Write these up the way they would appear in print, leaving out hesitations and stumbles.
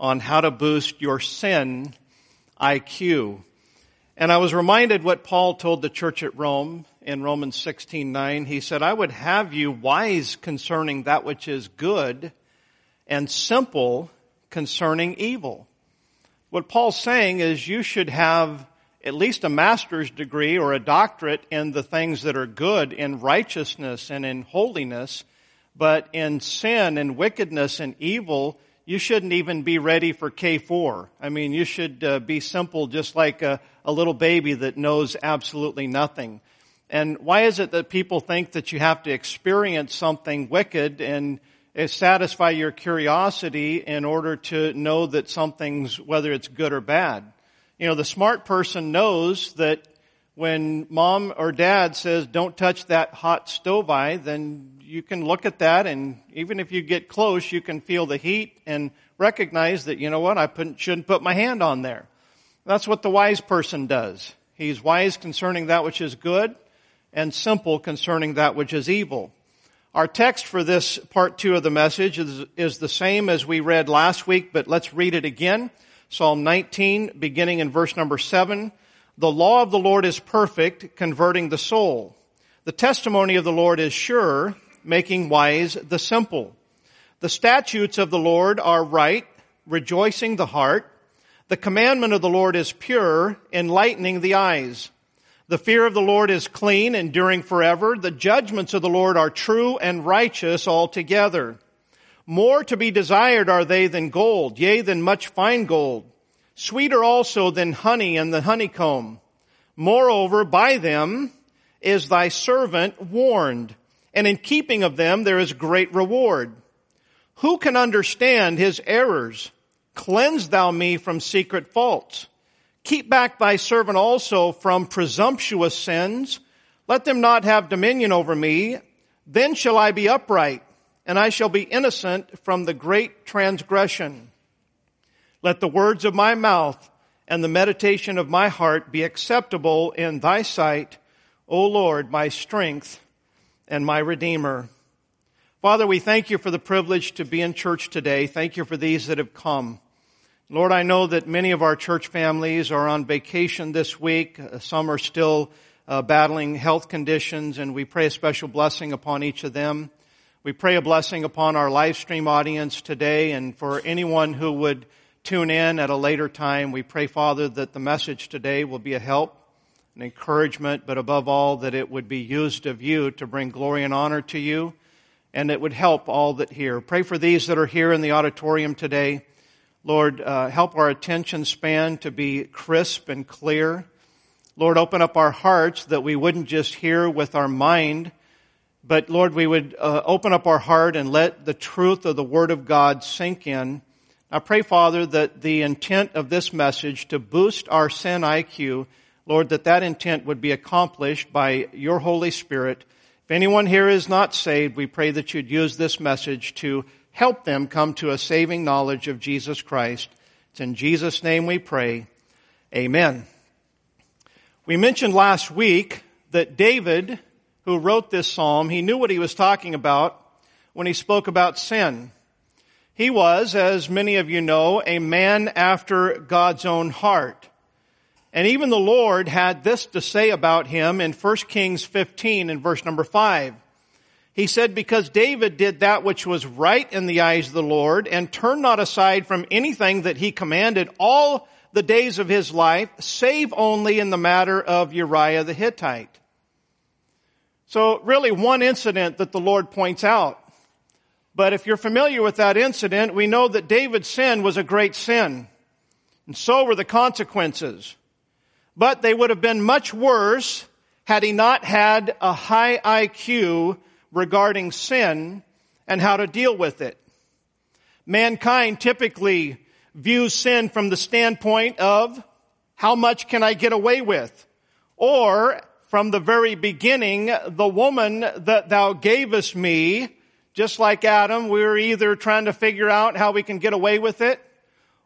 on how to boost your sin IQ. And I was reminded what Paul told the church at Rome in Romans 16:9. He said, I would have you wise concerning that which is good and simple concerning evil. What Paul's saying is you should have at least a master's degree or a doctorate in the things that are good, in righteousness and in holiness, but in sin and wickedness and evil, you shouldn't even be ready for K4. I mean, you should be simple just like a little baby that knows absolutely nothing. And why is it that people think that you have to experience something wicked and satisfy your curiosity in order to know that something's, whether it's good or bad? You know, the smart person knows that when mom or dad says, don't touch that hot stove-eye, then you can look at that, and even if you get close, you can feel the heat and recognize that, you know what, I shouldn't put my hand on there. That's what the wise person does. He's wise concerning that which is good and simple concerning that which is evil. Our text for this part two of the message is the same as we read last week, but let's read it again. Psalm 19, beginning in verse number 7, the law of the Lord is perfect, converting the soul. The testimony of the Lord is sure, making wise the simple. The statutes of the Lord are right, rejoicing the heart. The commandment of the Lord is pure, enlightening the eyes. The fear of the Lord is clean, enduring forever. The judgments of the Lord are true and righteous altogether. More to be desired are they than gold, yea, than much fine gold. Sweeter also than honey and the honeycomb. Moreover, by them is thy servant warned, and in keeping of them there is great reward. Who can understand his errors? Cleanse thou me from secret faults. Keep back thy servant also from presumptuous sins. Let them not have dominion over me. Then shall I be upright, and I shall be innocent from the great transgression. Let the words of my mouth and the meditation of my heart be acceptable in thy sight, O Lord, my strength and my Redeemer. Father, we thank you for the privilege to be in church today. Thank you for these that have come. Lord, I know that many of our church families are on vacation this week. Some are still battling health conditions, and we pray a special blessing upon each of them. We pray a blessing upon our live stream audience today, and for anyone who would tune in at a later time, we pray, Father, that the message today will be a help, an encouragement, but above all, that it would be used of you to bring glory and honor to you, and it would help all that hear. Pray for these that are here in the auditorium today. Lord, help our attention span to be crisp and clear. Lord, open up our hearts that we wouldn't just hear with our mind, but, Lord, we would open up our heart and let the truth of the Word of God sink in. I pray, Father, that the intent of this message to boost our sin IQ, Lord, that intent would be accomplished by your Holy Spirit. If anyone here is not saved, we pray that you'd use this message to help them come to a saving knowledge of Jesus Christ. It's in Jesus' name we pray. Amen. We mentioned last week that David, who wrote this psalm, he knew what he was talking about when he spoke about sin. He was, as many of you know, a man after God's own heart. And even the Lord had this to say about him in 1 Kings 15 and verse number 5. He said, because David did that which was right in the eyes of the Lord and turned not aside from anything that he commanded all the days of his life, save only in the matter of Uriah the Hittite. So really one incident that the Lord points out. But if you're familiar with that incident, we know that David's sin was a great sin. And so were the consequences. But they would have been much worse had he not had a high IQ regarding sin and how to deal with it. Mankind typically views sin from the standpoint of how much can I get away with? Or, from the very beginning, the woman that thou gavest me, just like Adam, we're either trying to figure out how we can get away with it,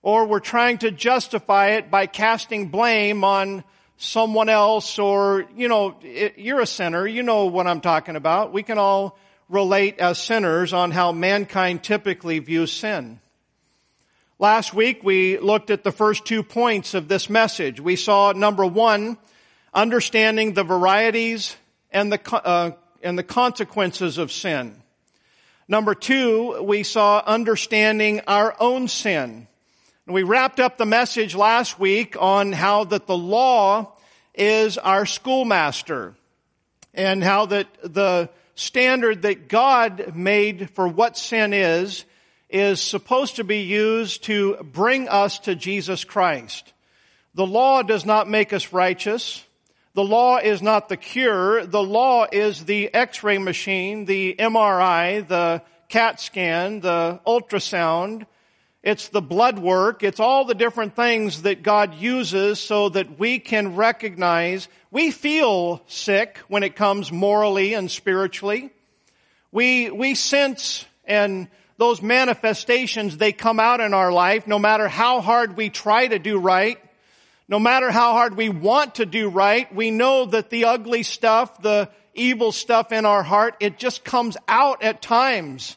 or we're trying to justify it by casting blame on someone else, or, you know, you're a sinner, you know what I'm talking about. We can all relate as sinners on how mankind typically views sin. Last week, we looked at the first 2 points of this message. We saw, number one, understanding the varieties and the consequences of sin. Number two, we saw understanding our own sin. And we wrapped up the message last week on how that the law is our schoolmaster and how that the standard that God made for what sin is supposed to be used to bring us to Jesus Christ. The law does not make us righteous. The law is not the cure. The law is the x-ray machine, the MRI, the CAT scan, the ultrasound. It's the blood work. It's all the different things that God uses so that we can recognize we feel sick when it comes morally and spiritually. We sense, and those manifestations, they come out in our life no matter how hard we try to do right. No matter how hard we want to do right, we know that the ugly stuff, the evil stuff in our heart, it just comes out at times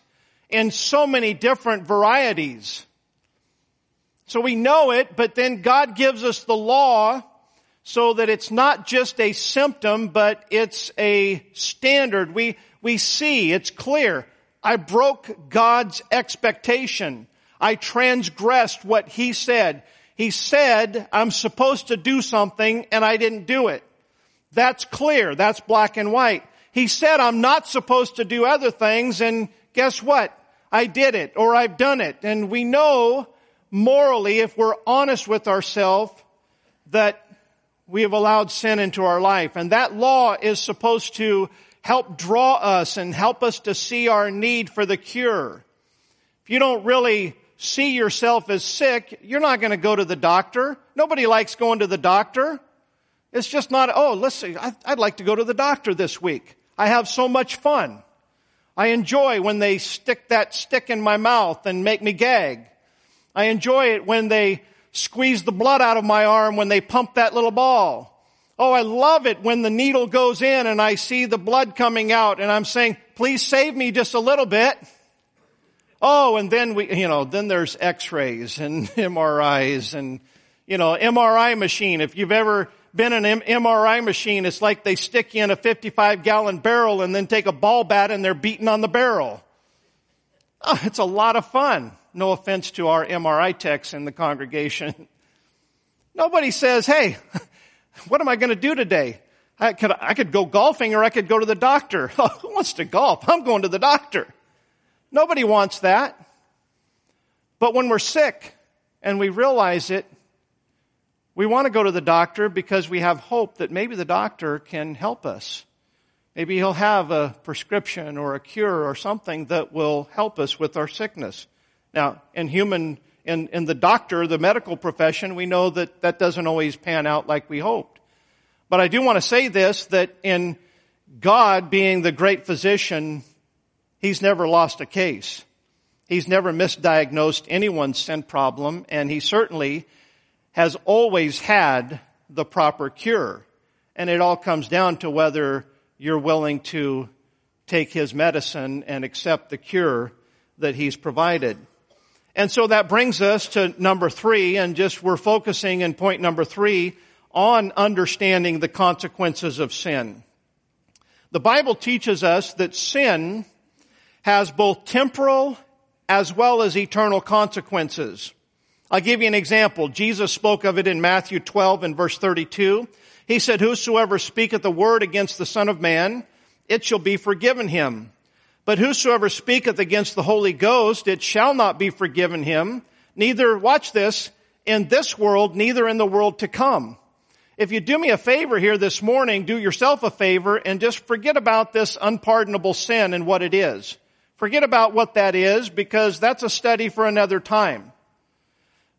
in so many different varieties. So we know it, but then God gives us the law so that it's not just a symptom, but it's a standard. We see, it's clear. I broke God's expectation. I transgressed what He said. He said, I'm supposed to do something, and I didn't do it. That's clear. That's black and white. He said, I'm not supposed to do other things, and guess what? I did it, or I've done it. And we know morally, if we're honest with ourselves, that we have allowed sin into our life. And that law is supposed to help draw us and help us to see our need for the cure. If you don't really see yourself as sick, you're not going to go to the doctor. Nobody likes going to the doctor. It's just not, oh, listen, I'd like to go to the doctor this week. I have so much fun. I enjoy when they stick that stick in my mouth and make me gag. I enjoy it when they squeeze the blood out of my arm when they pump that little ball. Oh, I love it when the needle goes in and I see the blood coming out and I'm saying, please save me just a little bit. Oh, and then then there's x-rays and MRIs and, MRI machine. If you've ever been in an MRI machine, it's like they stick you in a 55-gallon barrel and then take a ball bat and they're beating on the barrel. Oh, it's a lot of fun. No offense to our MRI techs in the congregation. Nobody says, hey, what am I going to do today? I could go golfing or I could go to the doctor. Oh, who wants to golf? I'm going to the doctor. Nobody wants that. But when we're sick and we realize it, we want to go to the doctor because we have hope that maybe the doctor can help us. Maybe he'll have a prescription or a cure or something that will help us with our sickness. Now, in the doctor, the medical profession, we know that that doesn't always pan out like we hoped. But I do want to say this, that in God being the great physician, He's never lost a case. He's never misdiagnosed anyone's sin problem, and He certainly has always had the proper cure. And it all comes down to whether you're willing to take His medicine and accept the cure that He's provided. And so that brings us to number 3, and just we're focusing in point number 3 on understanding the consequences of sin. The Bible teaches us that sin has both temporal as well as eternal consequences. I'll give you an example. Jesus spoke of it in Matthew 12 and verse 32. He said, whosoever speaketh a word against the Son of Man, it shall be forgiven him. But whosoever speaketh against the Holy Ghost, it shall not be forgiven him. Neither, watch this, in this world, neither in the world to come. If you do me a favor here this morning, do yourself a favor and just forget about this unpardonable sin and what it is. Forget about what that is, because that's a study for another time.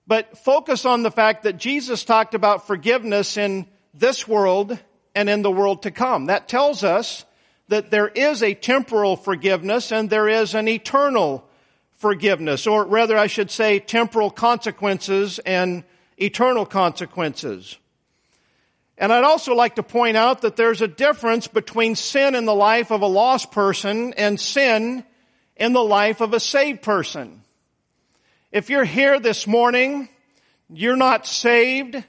But focus on the fact that Jesus talked about forgiveness in this world and in the world to come. That tells us that there is a temporal forgiveness and there is an eternal forgiveness, or rather I should say temporal consequences and eternal consequences. And I'd also like to point out that there's a difference between sin in the life of a lost person and sin in the life of a saved person. If you're here this morning, you're not saved,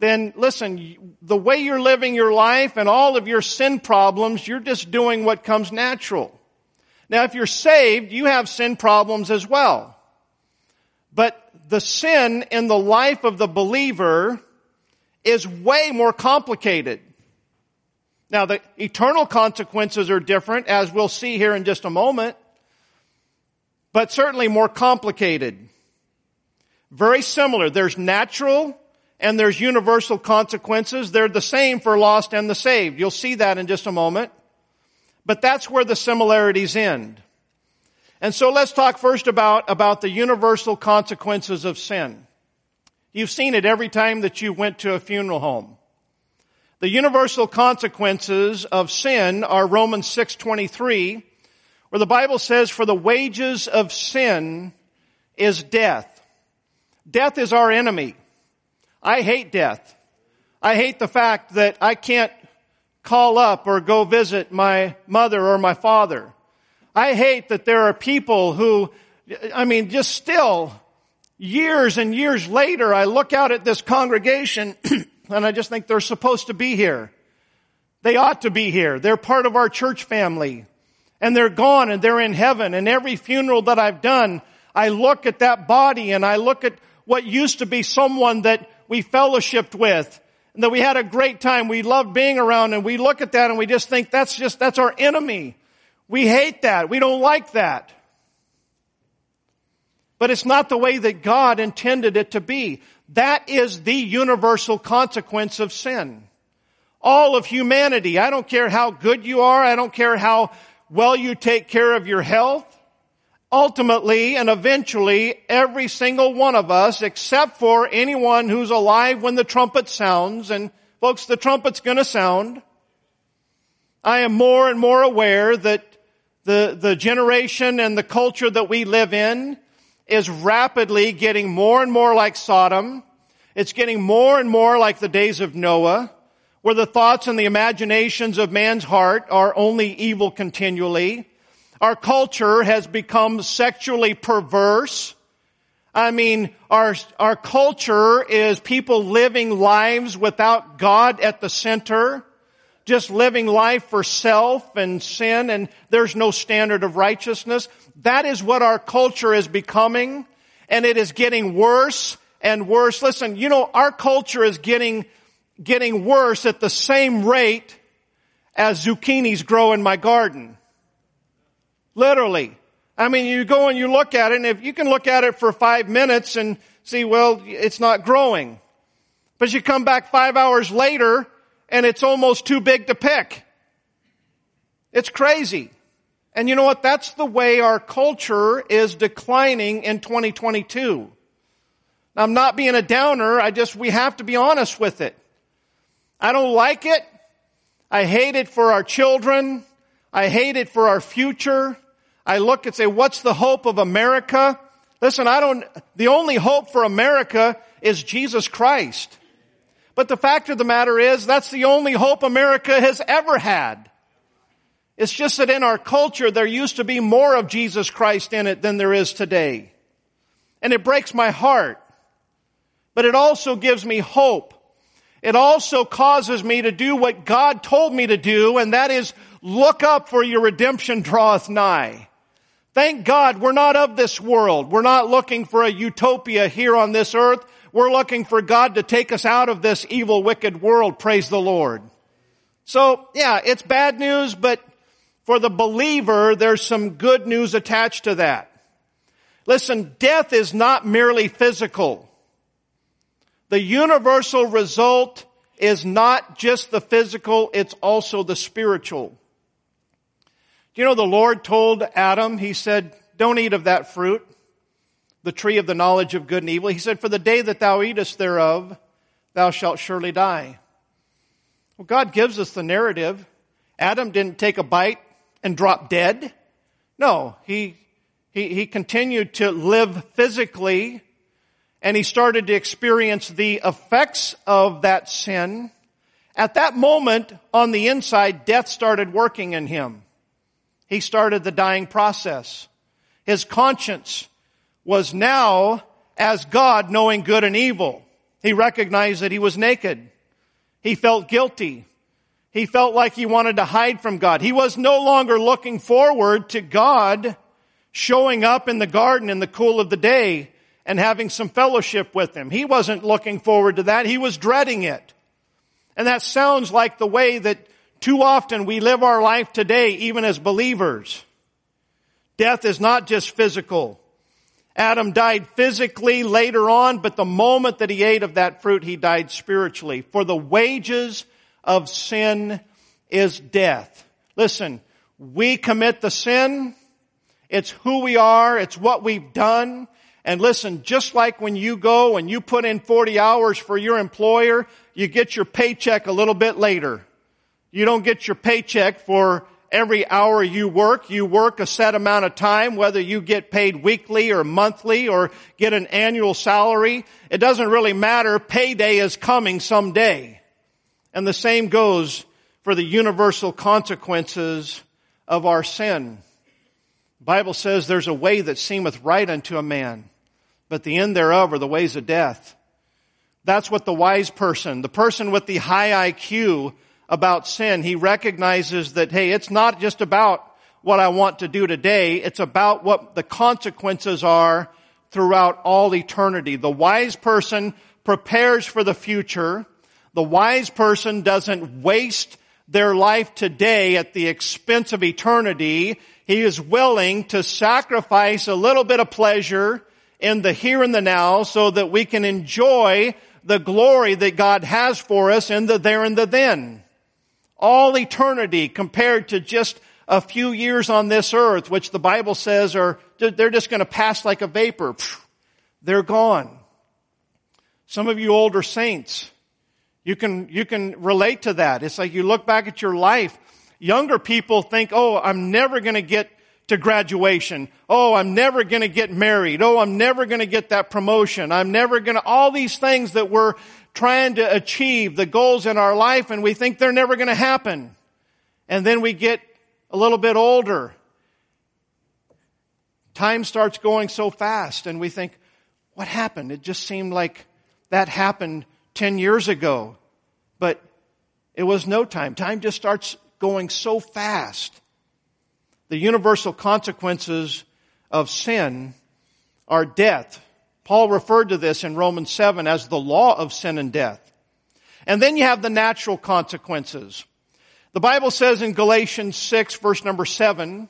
then listen, the way you're living your life and all of your sin problems, you're just doing what comes natural. Now, if you're saved, you have sin problems as well. But the sin in the life of the believer is way more complicated. Now, the eternal consequences are different, as we'll see here in just a moment, but certainly more complicated. Very similar. There's natural and there's universal consequences. They're the same for lost and the saved. You'll see that in just a moment. But that's where the similarities end. And so let's talk first about the universal consequences of sin. You've seen it every time that you went to a funeral home. The universal consequences of sin are Romans 6:23, where the Bible says, "For the wages of sin is death." Death is our enemy. I hate death. I hate the fact that I can't call up or go visit my mother or my father. I hate that there are people who, just still, years and years later, I look out at this congregation and I just think they're supposed to be here. They ought to be here. They're part of our church family. And they're gone and they're in heaven. And every funeral that I've done, I look at that body and I look at what used to be someone that we fellowshiped with and that we had a great time. We loved being around, and we look at that and we just think that's our enemy. We hate that. We don't like that. But it's not the way that God intended it to be. That is the universal consequence of sin. All of humanity. I don't care how good you are. I don't care how well you take care of your health. Ultimately and eventually, every single one of us, except for anyone who's alive when the trumpet sounds, and folks, the trumpet's going to sound. I am more and more aware that the generation and the culture that we live in is rapidly getting more and more like Sodom. It's getting more and more like the days of Noah, where the thoughts and the imaginations of man's heart are only evil continually. Our culture has become sexually perverse. Our culture is people living lives without God at the center, just living life for self and sin, and there's no standard of righteousness. That is what our culture is becoming, and it is getting worse and worse. Listen, our culture is getting worse at the same rate as zucchinis grow in my garden. Literally. You go and you look at it, and if you can look at it for 5 minutes and see, well, it's not growing. But you come back 5 hours later, and it's almost too big to pick. It's crazy. And you know what? That's the way our culture is declining in 2022. Now, I'm not being a downer. We have to be honest with it. I don't like it. I hate it for our children. I hate it for our future. I look and say, what's the hope of America? Listen, the only hope for America is Jesus Christ. But the fact of the matter is, that's the only hope America has ever had. It's just that in our culture, there used to be more of Jesus Christ in it than there is today. And it breaks my heart. But it also gives me hope. It also causes me to do what God told me to do, and that is look up, for your redemption draweth nigh. Thank God we're not of this world. We're not looking for a utopia here on this earth. We're looking for God to take us out of this evil, wicked world. Praise the Lord. So, yeah, it's bad news, but for the believer, there's some good news attached to that. Listen, death is not merely physical. The universal result is not just the physical, it's also the spiritual. The Lord told Adam, he said, don't eat of that fruit, the tree of the knowledge of good and evil. He said, for the day that thou eatest thereof, thou shalt surely die. Well, God gives us the narrative. Adam didn't take a bite and drop dead. No, he continued to live physically, and he started to experience the effects of that sin. At that moment, on the inside, death started working in him. He started the dying process. His conscience was now as God knowing good and evil. He recognized that he was naked. He felt guilty. He felt like he wanted to hide from God. He was no longer looking forward to God showing up in the garden in the cool of the day and having some fellowship with him. He wasn't looking forward to that. He was dreading it. And that sounds like the way that too often we live our life today, even as believers. Death is not just physical. Adam died physically later on, but the moment that he ate of that fruit, he died spiritually. For the wages of sin is death. Listen, we commit the sin. It's who we are. It's what we've done. And listen, just like when you go and you put in 40 hours for your employer, you get your paycheck a little bit later. You don't get your paycheck for every hour you work. You work a set amount of time, whether you get paid weekly or monthly or get an annual salary. It doesn't really matter. Payday is coming someday. And the same goes for the universal consequences of our sin. The Bible says there's a way that seemeth right unto a man, but the end thereof are the ways of death. That's what the wise person, the person with the high IQ about sin, he recognizes that, hey, it's not just about what I want to do today. It's about what the consequences are throughout all eternity. The wise person prepares for the future. The wise person doesn't waste their life today at the expense of eternity. He is willing to sacrifice a little bit of pleasure in the here and the now so that we can enjoy the glory that God has for us in the there and the then. All eternity compared to just a few years on this earth, which the Bible says they're just going to pass like a vapor. They're gone. Some of you older saints, you can relate to that. It's like you look back at your life. Younger people think, oh, I'm never going to get to graduation. Oh, I'm never going to get married. Oh, I'm never going to get that promotion. I'm never going to, all these things that we're trying to achieve, the goals in our life, and we think they're never going to happen. And then we get a little bit older. Time starts going so fast, and we think, what happened? It just seemed like that happened 10 years ago, but it was no time. Time just starts going so fast. The universal consequences of sin are death. Paul referred to this in Romans 7 as the law of sin and death. And then you have the natural consequences. The Bible says in Galatians 6, verse number 7,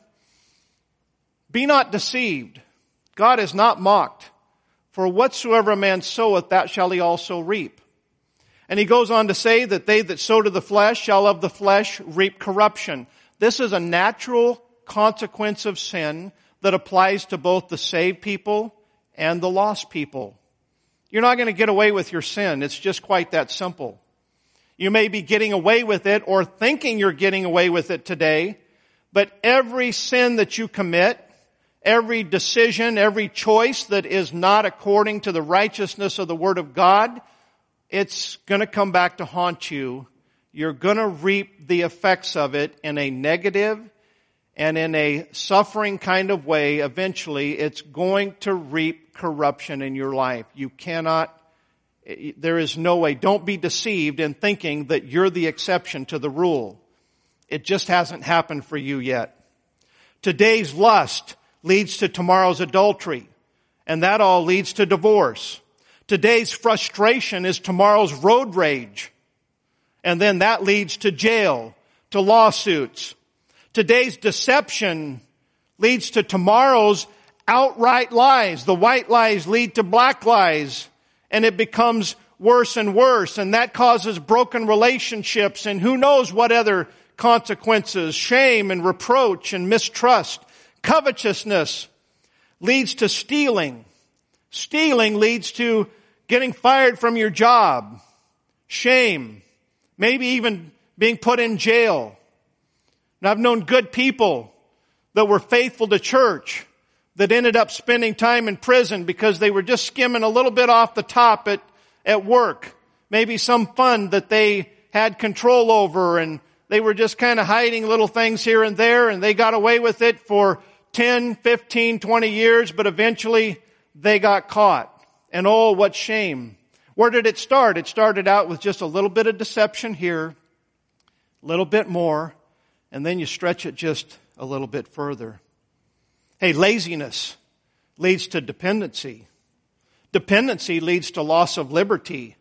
"Be not deceived. God is not mocked. For whatsoever a man soweth, that shall he also reap." And he goes on to say that they that sow to the flesh shall of the flesh reap corruption. This is a natural consequence of sin that applies to both the saved people and the lost people. You're not going to get away with your sin. It's just quite that simple. You may be getting away with it or thinking you're getting away with it today, but every sin that you commit, every decision, every choice that is not according to the righteousness of the Word of God, it's going to come back to haunt you. You're going to reap the effects of it in a negative and in a suffering kind of way. Eventually, it's going to reap corruption in your life. You cannot, there is no way. Don't be deceived in thinking that you're the exception to the rule. It just hasn't happened for you yet. Today's lust leads to tomorrow's adultery, and that all leads to divorce. Today's frustration is tomorrow's road rage, and then that leads to jail, to lawsuits. Today's deception leads to tomorrow's outright lies. The white lies lead to black lies, and it becomes worse and worse, and that causes broken relationships and who knows what other consequences, shame and reproach and mistrust. Covetousness leads to stealing. Stealing leads to getting fired from your job. Shame, maybe even being put in jail. And I've known good people that were faithful to church that ended up spending time in prison because they were just skimming a little bit off the top at work. Maybe some fund that they had control over, and they were just kind of hiding little things here and there, and they got away with it for 10, 15, 20 years, but eventually they got caught. And oh, what shame. Where did it start? It started out with just a little bit of deception here, a little bit more, and then you stretch it just a little bit further. Hey, laziness leads to dependency. Dependency leads to loss of liberty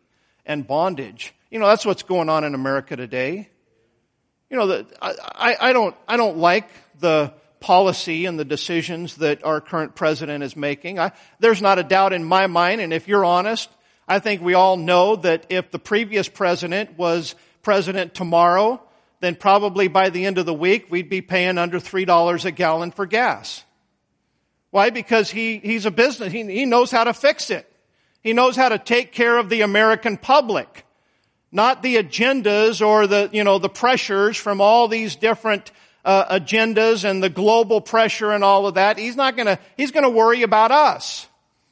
and bondage. You know, that's what's going on in America today. You know, I don't like the policy and the decisions that our current president is making. There's not a doubt in my mind, and if you're honest, I think we all know that if the previous president was president tomorrow, then probably by the end of the week, we'd be paying under $3 a gallon for gas. Why? Because he's a business. He knows how to fix it. He knows how to take care of the American public, not the agendas or the pressures from all these different agendas and the global pressure and all of that. He's going to worry about us.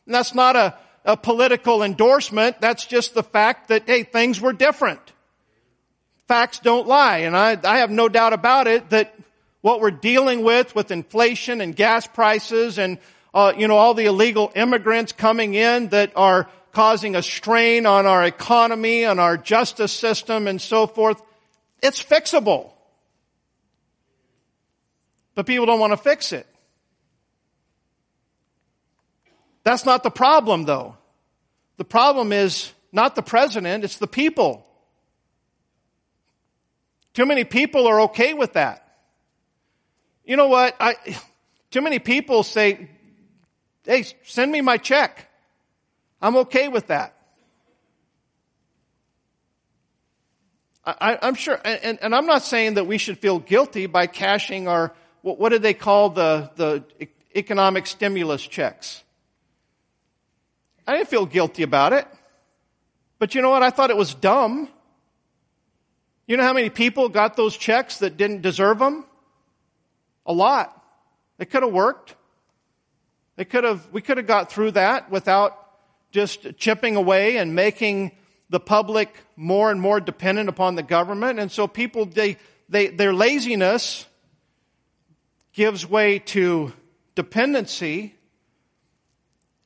And that's not a political endorsement. That's just the fact that, hey, things were different. Facts don't lie. And I have no doubt about it that what we're dealing with inflation and gas prices and, all the illegal immigrants coming in that are causing a strain on our economy, on our justice system and so forth, it's fixable. But people don't want to fix it. That's not the problem, though. The problem is not the president, it's the people. Too many people are okay with that. You know what? Too many people say, hey, send me my check. I'm okay with that. I'm sure, and I'm not saying that we should feel guilty by cashing our, what do they call the economic stimulus checks? I didn't feel guilty about it. But you know what? I thought it was dumb. You know how many people got those checks that didn't deserve them? A lot. They could have worked. We could have got through that without just chipping away and making the public more and more dependent upon the government. And so people, their laziness gives way to dependency.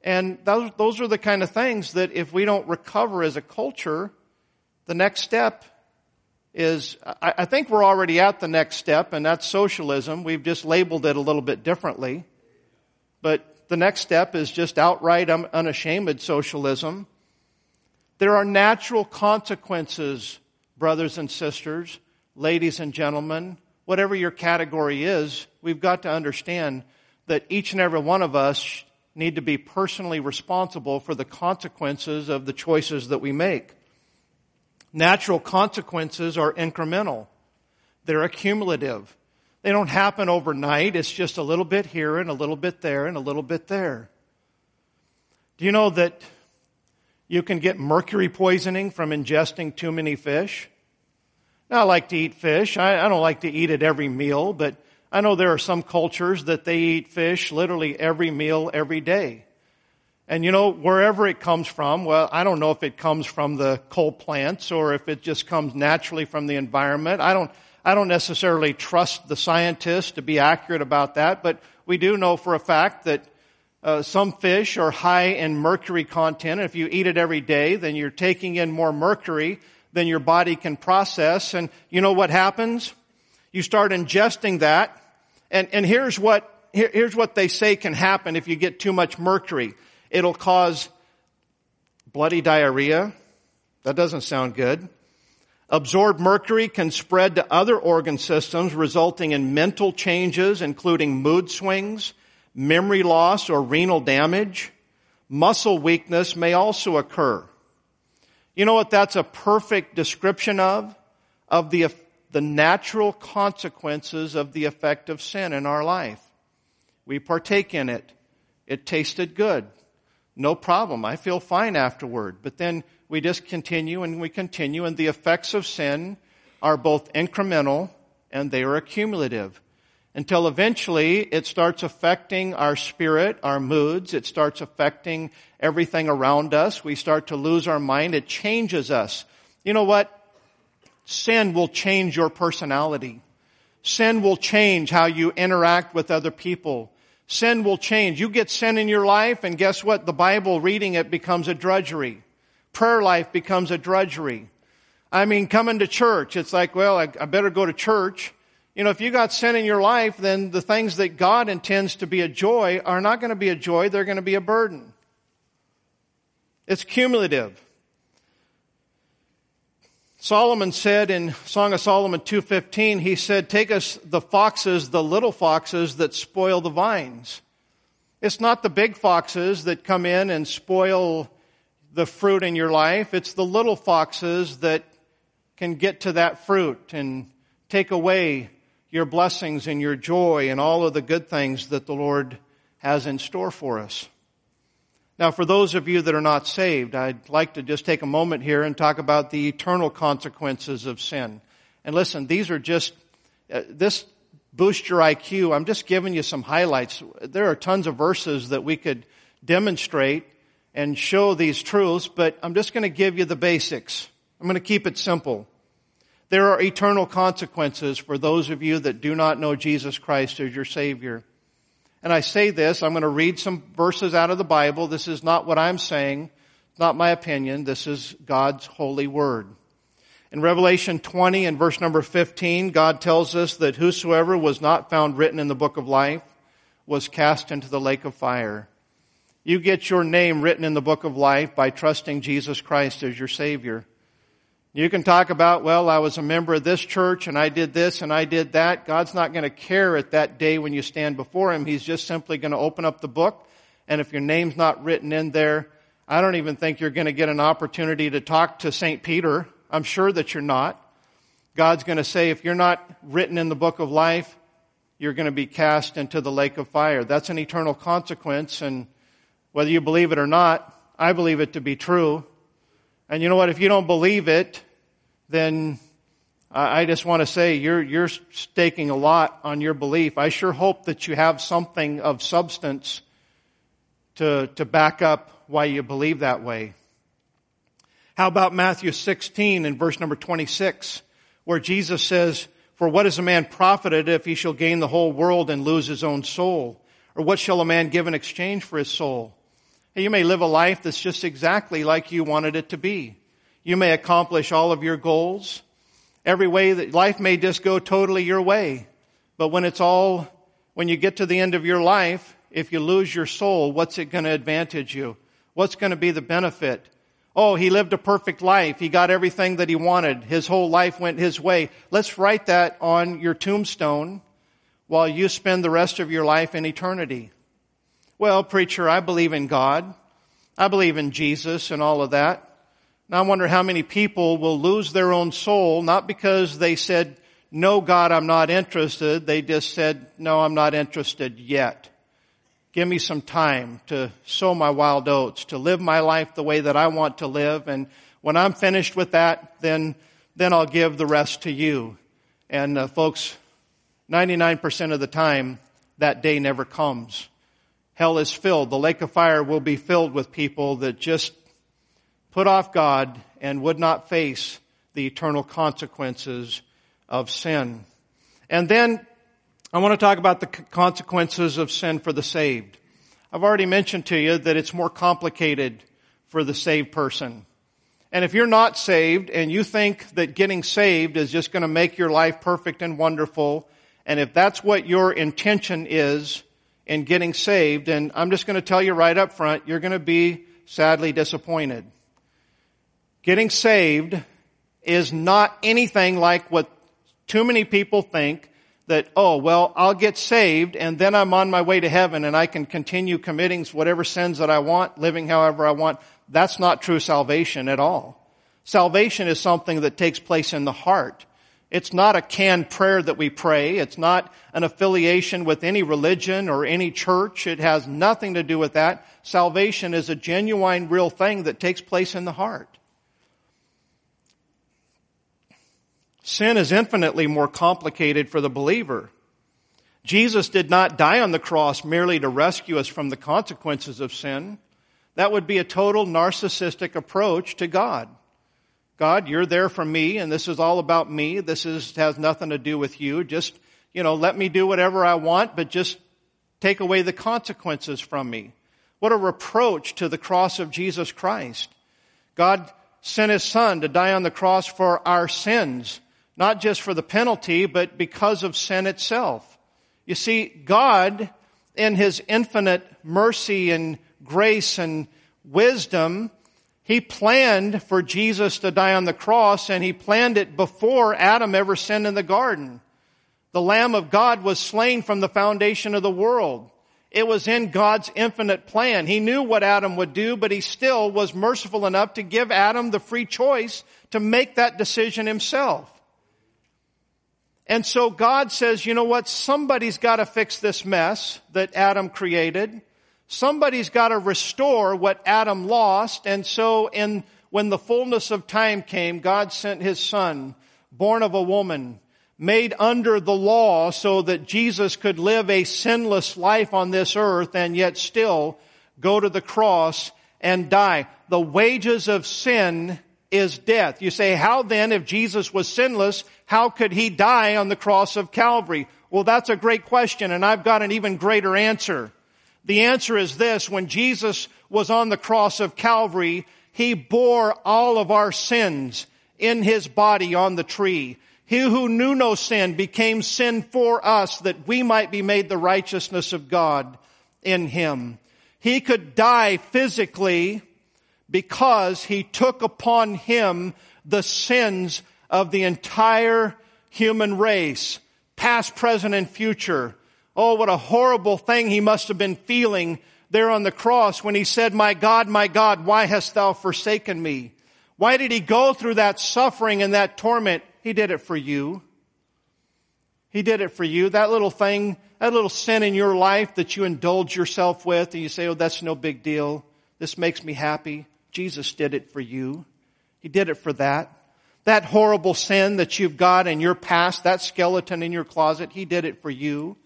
And those are the kind of things that if we don't recover as a culture, the next step is, I think we're already at the next step, and that's socialism. We've just labeled it a little bit differently. But the next step is just outright unashamed socialism. There are natural consequences, brothers and sisters, ladies and gentlemen, whatever your category is. We've got to understand that each and every one of us need to be personally responsible for the consequences of the choices that we make. Natural consequences are incremental. They're accumulative. They don't happen overnight. It's just a little bit here and a little bit there and a little bit there. Do you know that you can get mercury poisoning from ingesting too many fish? Now, I like to eat fish. I don't like to eat at every meal, but I know there are some cultures that they eat fish literally every meal, every day. And you know, wherever it comes from, well, I don't know if it comes from the coal plants or if it just comes naturally from the environment. I don't necessarily trust the scientists to be accurate about that, but we do know for a fact that some fish are high in mercury content. If you eat it every day, then you're taking in more mercury than your body can process. And you know what happens? You start ingesting that. And here's what they say can happen if you get too much mercury. It'll cause bloody diarrhea. That doesn't sound good. Absorbed mercury can spread to other organ systems, resulting in mental changes, including mood swings, memory loss, or renal damage. Muscle weakness may also occur. You know what that's a perfect description of the natural consequences of the effect of sin in our life. We partake in it. It tasted good. No problem. I feel fine afterward. But then we just continue, and the effects of sin are both incremental and they are accumulative until eventually it starts affecting our spirit, our moods. It starts affecting everything around us. We start to lose our mind. It changes us. You know what? Sin will change your personality. Sin will change how you interact with other people. Sin will change. You get sin in your life, and guess what? The Bible reading it becomes a drudgery. Prayer life becomes a drudgery. I mean, coming to church, it's like, well, I better go to church. You know, if you got sin in your life, then the things that God intends to be a joy are not going to be a joy. They're going to be a burden. It's cumulative. Solomon said in Song of Solomon 2:15, he said, take us the foxes, the little foxes that spoil the vines. It's not the big foxes that come in and spoil the fruit in your life. It's the little foxes that can get to that fruit and take away your blessings and your joy and all of the good things that the Lord has in store for us. Now, for those of you that are not saved, I'd like to just take a moment here and talk about the eternal consequences of sin. And listen, these are just, this boosts your IQ. I'm just giving you some highlights. There are tons of verses that we could demonstrate and show these truths, but I'm just going to give you the basics. I'm going to keep it simple. There are eternal consequences for those of you that do not know Jesus Christ as your Savior. And I say this, I'm going to read some verses out of the Bible. This is not what I'm saying, not my opinion. This is God's holy word. In Revelation 20 and verse number 15, God tells us that whosoever was not found written in the book of life was cast into the lake of fire. You get your name written in the book of life by trusting Jesus Christ as your Savior. You can talk about, well, I was a member of this church and I did this and I did that. God's not going to care at that day when you stand before Him. He's just simply going to open up the book. And if your name's not written in there, I don't even think you're going to get an opportunity to talk to St. Peter. I'm sure that you're not. God's going to say, if you're not written in the book of life, you're going to be cast into the lake of fire. That's an eternal consequence. And whether you believe it or not, I believe it to be true. And you know what? If you don't believe it, then I just want to say you're staking a lot on your belief. I sure hope that you have something of substance to back up why you believe that way. How about Matthew 16 and verse number 26, where Jesus says, "For what is a man profited if he shall gain the whole world and lose his own soul? Or what shall a man give in exchange for his soul?" Hey, you may live a life that's just exactly like you wanted it to be. You may accomplish all of your goals. Every way that life may just go totally your way. But when you get to the end of your life, if you lose your soul, what's it going to advantage you? What's going to be the benefit? Oh, he lived a perfect life. He got everything that he wanted. His whole life went his way. Let's write that on your tombstone while you spend the rest of your life in eternity. Well, preacher, I believe in God. I believe in Jesus and all of that. Now I wonder how many people will lose their own soul, not because they said, no, God, I'm not interested. They just said, no, I'm not interested yet. Give me some time to sow my wild oats, to live my life the way that I want to live. And when I'm finished with that, then I'll give the rest to you. And folks, 99% of the time, that day never comes. Hell is filled. The lake of fire will be filled with people that just put off God and would not face the eternal consequences of sin. And then I want to talk about the consequences of sin for the saved. I've already mentioned to you that it's more complicated for the saved person. And if you're not saved and you think that getting saved is just going to make your life perfect and wonderful, and if that's what your intention is in getting saved, then I'm just going to tell you right up front, you're going to be sadly disappointed. Getting saved is not anything like what too many people think that, oh, well, I'll get saved and then I'm on my way to heaven and I can continue committing whatever sins that I want, living however I want. That's not true salvation at all. Salvation is something that takes place in the heart. It's not a canned prayer that we pray. It's not an affiliation with any religion or any church. It has nothing to do with that. Salvation is a genuine, real thing that takes place in the heart. Sin is infinitely more complicated for the believer. Jesus did not die on the cross merely to rescue us from the consequences of sin. That would be a total narcissistic approach to God. God, you're there for me, and this is all about me. This has nothing to do with you. Just, let me do whatever I want, but just Take away the consequences from me. What a reproach to the cross of Jesus Christ. God sent his son to die on the cross for our sins, not just for the penalty, but because of sin itself. You see, God, in his infinite mercy and grace and wisdom, he planned for Jesus to die on the cross, and he planned it before Adam ever sinned in the garden. The Lamb of God was slain from the foundation of the world. It was in God's infinite plan. He knew what Adam would do, but he still was merciful enough to give Adam the free choice to make that decision himself. And so God says, you know what? Somebody's got to fix this mess that Adam created. Somebody's got to restore what Adam lost. And so when the fullness of time came, God sent his son, born of a woman, made under the law so that Jesus could live a sinless life on this earth and yet still go to the cross and die. The wages of sin is death. You say, how then, if Jesus was sinless, how could he die on the cross of Calvary? Well, that's a great question, and I've got an even greater answer. The answer is this: when Jesus was on the cross of Calvary, he bore all of our sins in his body on the tree. He who knew no sin became sin for us, that we might be made the righteousness of God in him. He could die physically because he took upon him the sins of the entire human race, past, present, and future. Oh, what a horrible thing he must have been feeling there on the cross when he said, my God, why hast thou forsaken me? Why did he go through that suffering and that torment? He did it for you. He did it for you. That little thing, that little sin in your life that you indulge yourself with and you say, oh, that's no big deal. This makes me happy. Jesus did it for you. He did it for that. That horrible sin that you've got in your past, that skeleton in your closet, he did it for you.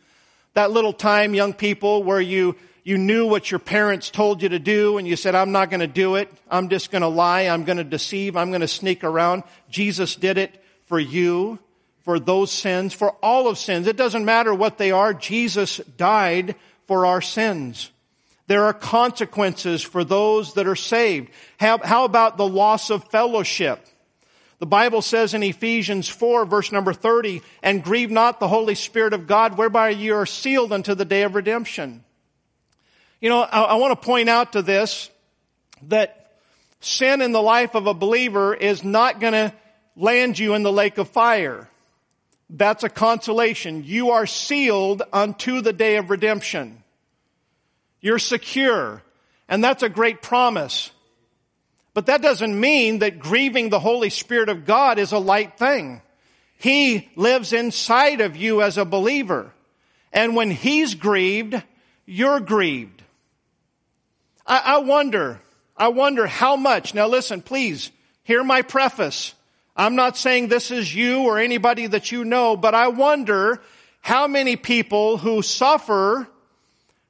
That little time, young people, where you knew what your parents told you to do and you said, I'm not going to do it. I'm just going to lie. I'm going to deceive. I'm going to sneak around. Jesus did it for you, for those sins, for all of sins. It doesn't matter what they are. Jesus died for our sins. There are consequences for those that are saved. How about the loss of fellowship? The Bible says in Ephesians 4, verse number 30, and grieve not the Holy Spirit of God, whereby you are sealed unto the day of redemption. You know, I want to point out to this, that sin in the life of a believer is not going to land you in the lake of fire. That's a consolation. You are sealed unto the day of redemption. You're secure. And that's a great promise. But that doesn't mean that grieving the Holy Spirit of God is a light thing. He lives inside of you as a believer. And when he's grieved, you're grieved. I wonder how much. Now listen, please, hear my preface. I'm not saying this is you or anybody that you know, but I wonder how many people who suffer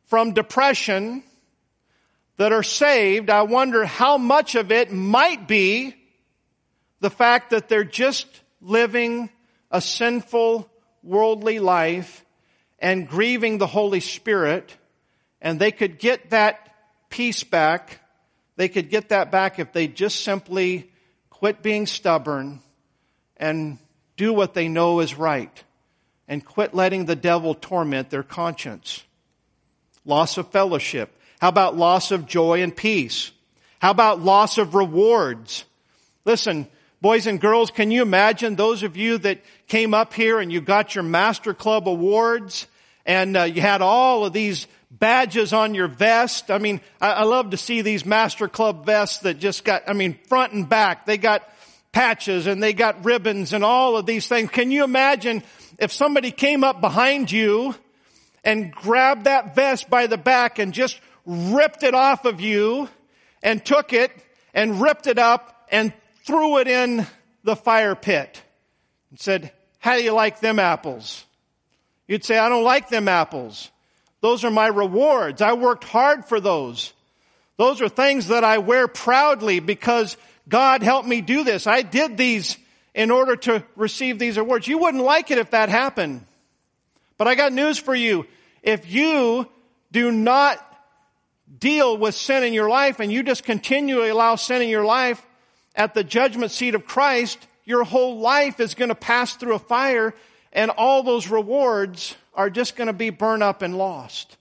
from depression that are saved, I wonder how much of it might be the fact that they're just living a sinful, worldly life and grieving the Holy Spirit, and they could get that peace back. They could get that back if they just simply quit being stubborn and do what they know is right and quit letting the devil torment their conscience. Loss of fellowship. How about loss of joy and peace? How about loss of rewards? Listen, boys and girls, can you imagine those of you that came up here and you got your Master Club awards and you had all of these badges on your vest? I mean, I love to see these Master Club vests that just got, I mean, front and back. They got patches and they got ribbons and all of these things. Can you imagine if somebody came up behind you and grabbed that vest by the back and just ripped it off of you and took it and ripped it up and threw it in the fire pit and said, how do you like them apples? You'd say, I don't like them apples. Those are my rewards. I worked hard for those. Those are things that I wear proudly because God helped me do this. I did these in order to receive these awards. You wouldn't like it if that happened. But I got news for you. If you do not deal with sin in your life and you just continually allow sin in your life, at the judgment seat of Christ, your whole life is going to pass through a fire and all those rewards are just going to be burned up and lost.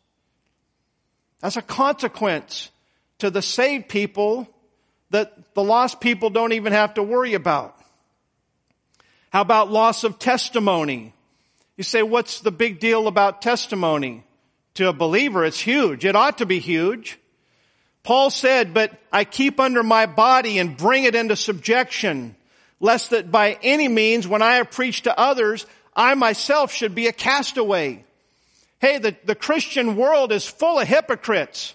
That's a consequence to the saved people that the lost people don't even have to worry about. How about loss of testimony? You say, what's the big deal about testimony? To a believer, it's huge. It ought to be huge. Paul said, but I keep under my body and bring it into subjection, lest that by any means, when I have preached to others, I myself should be a castaway. Hey, the Christian world is full of hypocrites.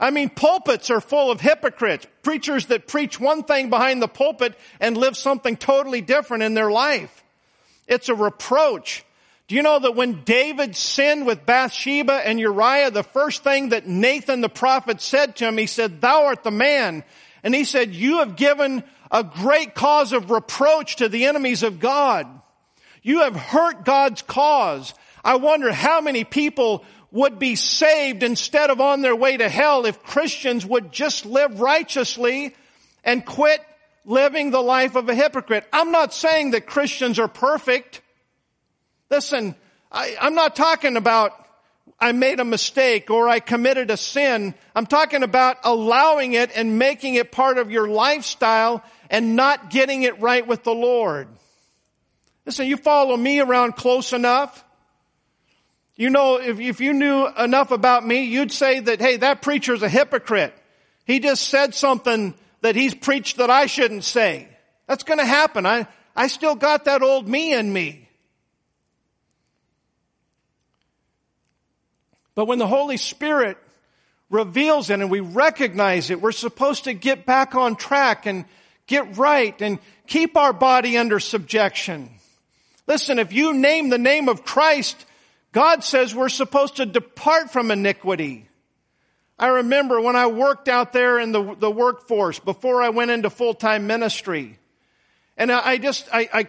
I mean, pulpits are full of hypocrites. Preachers that preach one thing behind the pulpit and live something totally different in their life. It's a reproach. Do you know that when David sinned with Bathsheba and Uriah, the first thing that Nathan the prophet said to him, he said, thou art the man. And he said, you have given a great cause of reproach to the enemies of God. You have hurt God's cause. I wonder how many people would be saved instead of on their way to hell if Christians would just live righteously and quit living the life of a hypocrite. I'm not saying that Christians are perfect. Listen, I'm not talking about I made a mistake or I committed a sin. I'm talking about allowing it and making it part of your lifestyle and not getting it right with the Lord. Listen, you follow me around close enough. You know, if you knew enough about me, you'd say that, hey, that preacher's a hypocrite. He just said something that he's preached that I shouldn't say. That's going to happen. I still got that old me in me. But when the Holy Spirit reveals it and we recognize it, we're supposed to get back on track and get right and keep our body under subjection. Listen, if you name the name of Christ, God says we're supposed to depart from iniquity. I remember when I worked out there in the workforce before I went into full-time ministry. And I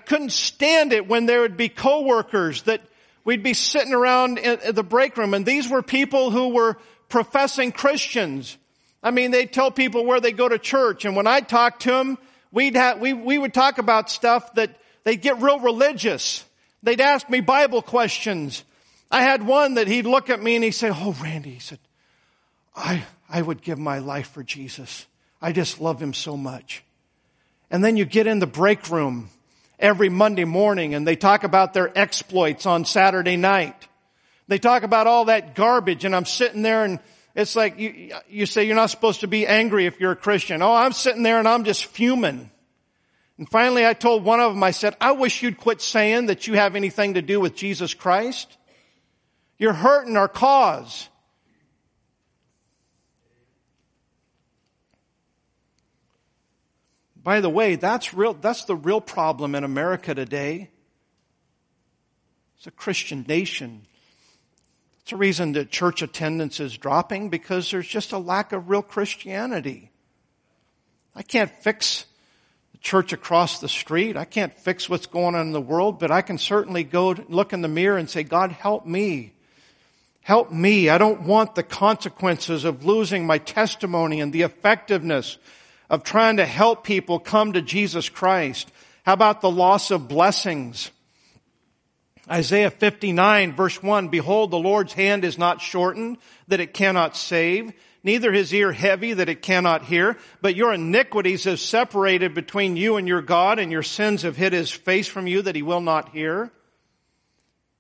couldn't stand it when there would be coworkers that we'd be sitting around in the break room, and these were people who were professing Christians. I mean, they'd tell people where they go to church, and when I talked to them, we would talk about stuff that they'd get real religious. They'd ask me Bible questions. I had one that he'd look at me and he'd say, oh, Randy, he said, I would give my life for Jesus. I just love him so much. And then you get in the break room every Monday morning and they talk about their exploits on Saturday night. They talk about all that garbage and I'm sitting there and it's like you say you're not supposed to be angry if you're a Christian. Oh, I'm sitting there and I'm just fuming. And finally I told one of them, I said, I wish you'd quit saying that you have anything to do with Jesus Christ. You're hurting our cause. By the way, that's the real problem in America today. It's a Christian nation. It's a reason that church attendance is dropping because there's just a lack of real Christianity. I can't fix the church across the street. I can't fix what's going on in the world, but I can certainly go look in the mirror and say, God, help me. Help me. I don't want the consequences of losing my testimony and the effectiveness of trying to help people come to Jesus Christ. How about the loss of blessings? Isaiah 59 verse 1, behold, the Lord's hand is not shortened, that it cannot save, neither his ear heavy, that it cannot hear. But your iniquities have separated between you and your God, and your sins have hid his face from you, that he will not hear.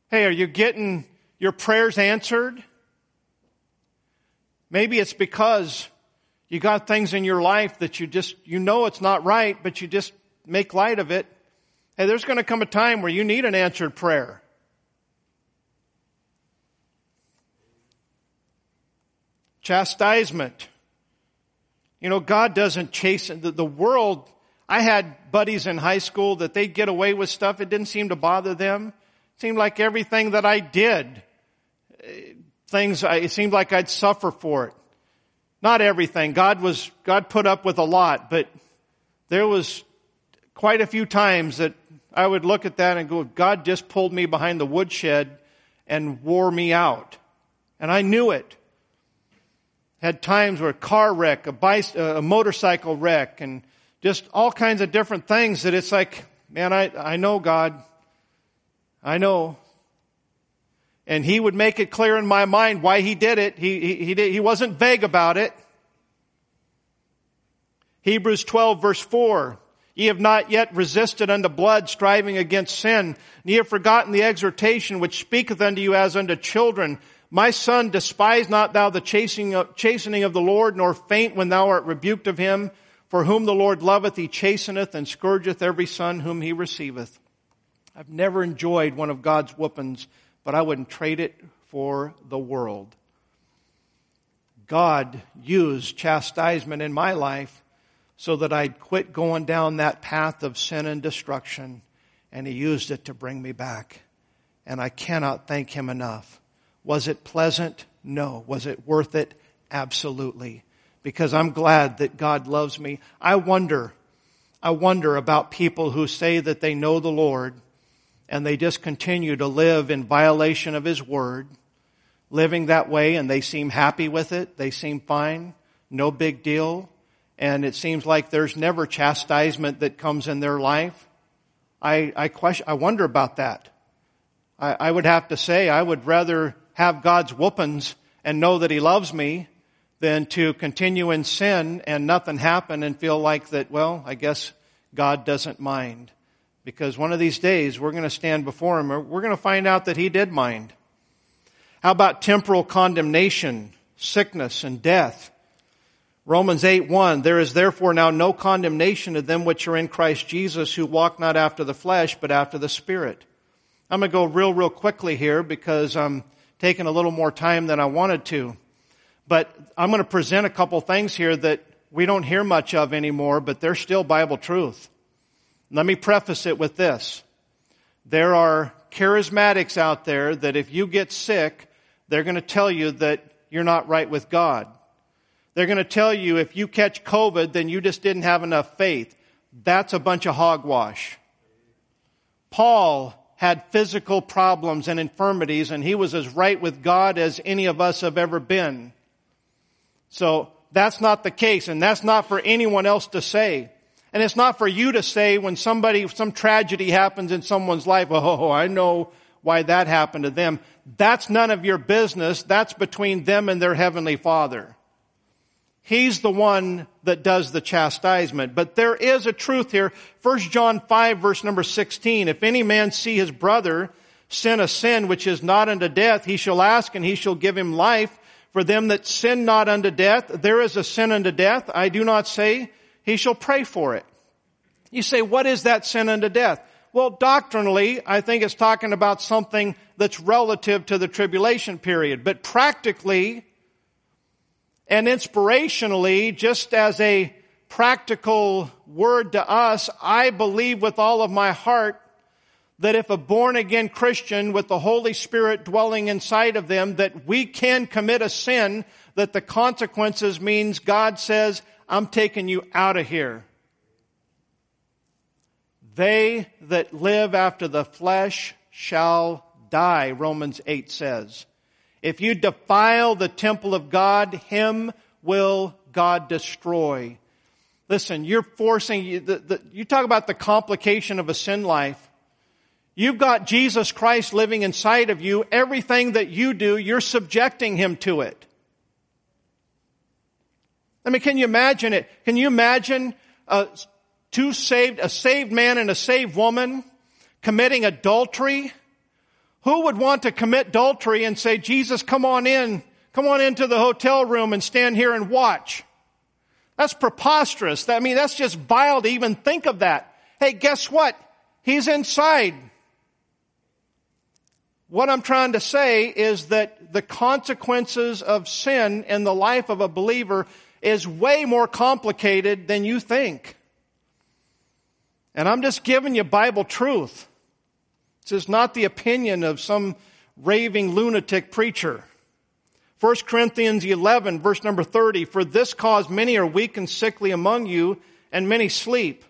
Hey, are you getting your prayers answered? Maybe it's because you got things in your life that you know it's not right, but you just make light of it. Hey, there's going to come a time where you need an answered prayer. Chastisement. You know, God doesn't chasten. The world, I had buddies in high school that they'd get away with stuff. It didn't seem to bother them. It seemed like everything that I did, it seemed like I'd suffer for it. Not everything. God put up with a lot, but there was quite a few times that I would look at that and go, God just pulled me behind the woodshed and wore me out. and I knew it. Had times where a car wreck, a motorcycle wreck, and just all kinds of different things that it's like, man, I know God. I know. And he would make it clear in my mind why he did it. He wasn't vague about it. Hebrews 12 verse 4. Ye have not yet resisted unto blood, striving against sin. And ye have forgotten the exhortation which speaketh unto you as unto children. My son, despise not thou the chastening of the Lord, nor faint when thou art rebuked of him. For whom the Lord loveth, he chasteneth and scourgeth every son whom he receiveth. I've never enjoyed one of God's whoopings, but I wouldn't trade it for the world. God used chastisement in my life so that I'd quit going down that path of sin and destruction, and he used it to bring me back. And I cannot thank him enough. Was it pleasant? No. Was it worth it? Absolutely. Because I'm glad that God loves me. I wonder about people who say that they know the Lord and they just continue to live in violation of his word, living that way, and they seem happy with it. They seem fine. No big deal. And it seems like there's never chastisement that comes in their life. I wonder about that. I would have to say I would rather have God's whoopings and know that he loves me than to continue in sin and nothing happen and feel like that, well, I guess God doesn't mind. Because one of these days we're going to stand before him, or we're going to find out that he did mind. How about temporal condemnation, sickness, and death? Romans 8:1, there is therefore now no condemnation to them which are in Christ Jesus, who walk not after the flesh, but after the Spirit. I'm going to go real quickly here because I'm taking a little more time than I wanted to. But I'm going to present a couple things here that we don't hear much of anymore, but they're still Bible truth. Let me preface it with this. There are charismatics out there that if you get sick, they're going to tell you that you're not right with God. They're going to tell you if you catch COVID, then you just didn't have enough faith. That's a bunch of hogwash. Paul had physical problems and infirmities, and he was as right with God as any of us have ever been. So that's not the case, and that's not for anyone else to say. And it's not for you to say when some tragedy happens in someone's life, oh, I know why that happened to them. That's none of your business. That's between them and their heavenly Father. He's the one that does the chastisement. But there is a truth here. 1 John 5, verse number 16. If any man see his brother sin a sin which is not unto death, he shall ask, and he shall give him life. For them that sin not unto death, there is a sin unto death. I do not say, he shall pray for it. You say, what is that sin unto death? Well, doctrinally, I think it's talking about something that's relative to the tribulation period. But practically, and inspirationally, just as a practical word to us, I believe with all of my heart that if a born-again Christian with the Holy Spirit dwelling inside of them, that we can commit a sin, that the consequences means God says, I'm taking you out of here. They that live after the flesh shall die, Romans 8 says. If you defile the temple of God, him will God destroy. Listen, you're forcing, you talk about the complication of a sin life. You've got Jesus Christ living inside of you. Everything that you do, you're subjecting him to it. I mean, can you imagine it? Can you imagine a saved man and a saved woman committing adultery? Who would want to commit adultery and say, Jesus, come on into the hotel room and stand here and watch? That's preposterous. I mean, that's just vile to even think of that. Hey, guess what? He's inside. What I'm trying to say is that the consequences of sin in the life of a believer is way more complicated than you think. And I'm just giving you Bible truth. This is not the opinion of some raving lunatic preacher. 1 Corinthians 11, verse number 30, for this cause many are weak and sickly among you, and many sleep.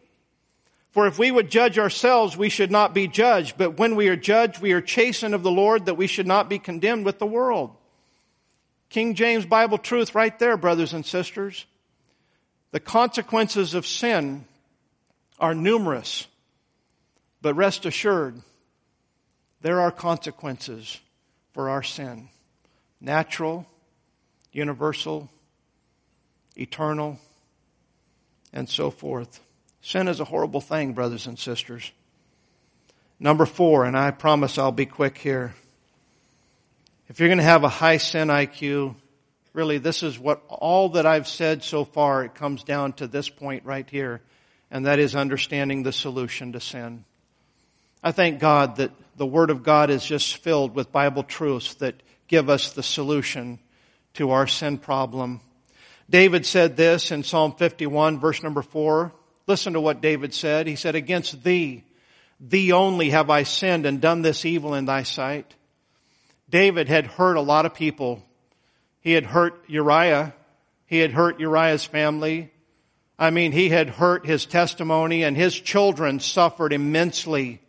For if we would judge ourselves, we should not be judged. But when we are judged, we are chastened of the Lord, that we should not be condemned with the world. King James Bible truth right there, brothers and sisters. The consequences of sin are numerous, but rest assured, there are consequences for our sin. Natural, universal, eternal, and so forth. Sin is a horrible thing, brothers and sisters. Number 4, and I promise I'll be quick here. If you're going to have a high sin IQ, really this is what all that I've said so far, it comes down to this point right here, and that is understanding the solution to sin. I thank God that the Word of God is just filled with Bible truths that give us the solution to our sin problem. David said this in Psalm 51, verse number 4. Listen to what David said. He said, "Against thee only have I sinned and done this evil in thy sight." David had hurt a lot of people. He had hurt Uriah. He had hurt Uriah's family. I mean, he had hurt his testimony, and his children suffered immensely.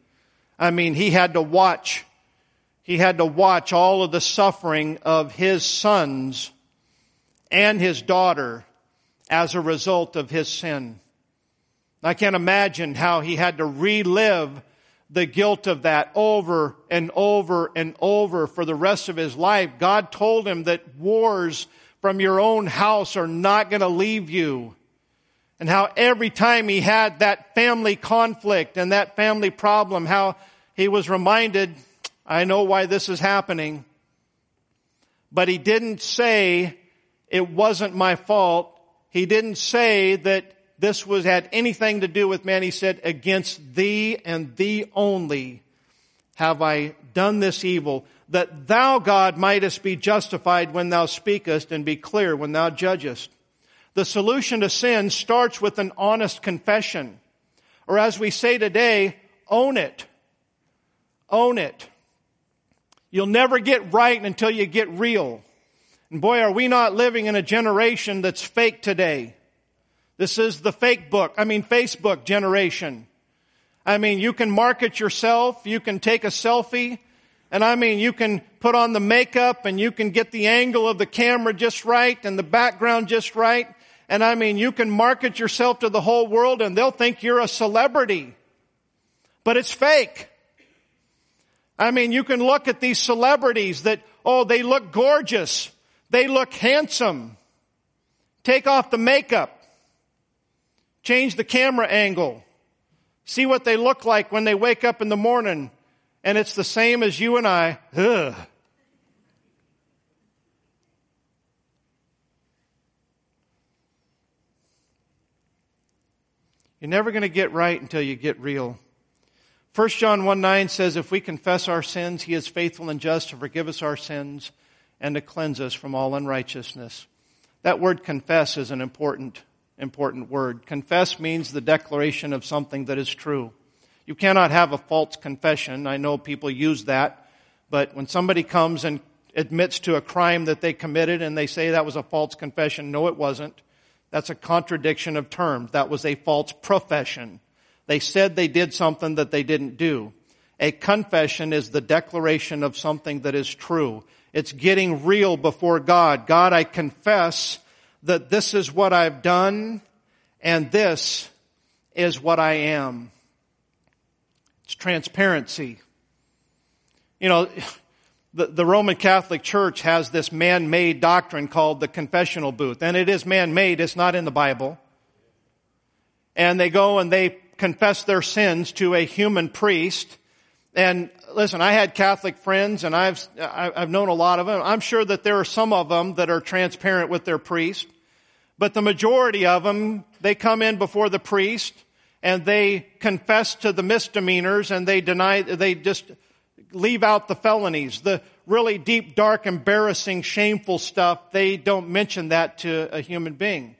I mean, he had to watch all of the suffering of his sons and his daughter as a result of his sin. I can't imagine how he had to relive the guilt of that over and over and over for the rest of his life. God told him that wars from your own house are not going to leave you. And how every time he had that family conflict and that family problem, how he was reminded, I know why this is happening. But he didn't say, it wasn't my fault. He didn't say that this had anything to do with man. He said, against thee and thee only have I done this evil, that thou, God, mightest be justified when thou speakest and be clear when thou judgest. The solution to sin starts with an honest confession. Or as we say today, own it. Own it. You'll never get right until you get real. And boy, are we not living in a generation that's fake today. This is the Facebook generation. I mean, you can market yourself, you can take a selfie, and I mean, you can put on the makeup and you can get the angle of the camera just right and the background just right. And I mean, you can market yourself to the whole world and they'll think you're a celebrity. But it's fake. I mean, you can look at these celebrities that, oh, they look gorgeous. They look handsome. Take off the makeup. Change the camera angle. See what they look like when they wake up in the morning. And it's the same as you and I. Ugh. You're never going to get right until you get real. 1 John 1:9 says, if we confess our sins, He is faithful and just to forgive us our sins and to cleanse us from all unrighteousness. That word confess is an important word. Confess means the declaration of something that is true. You cannot have a false confession. I know people use that, but when somebody comes and admits to a crime that they committed and they say that was a false confession, no, it wasn't. That's a contradiction of terms. That was a false profession. They said they did something that they didn't do. A confession is the declaration of something that is true. It's getting real before God. God, I confess that this is what I've done, and this is what I am. It's transparency. You know, the Roman Catholic Church has this man-made doctrine called the confessional booth, and it is man-made, it's not in the Bible. And they go and they confess their sins to a human priest. And listen, I had Catholic friends, and I've known a lot of them. I'm sure that there are some of them that are transparent with their priest, but the majority of them, they come in before the priest and they confess to the misdemeanors and they just leave out the felonies, the really deep, dark, embarrassing, shameful stuff. They don't mention that to a human being.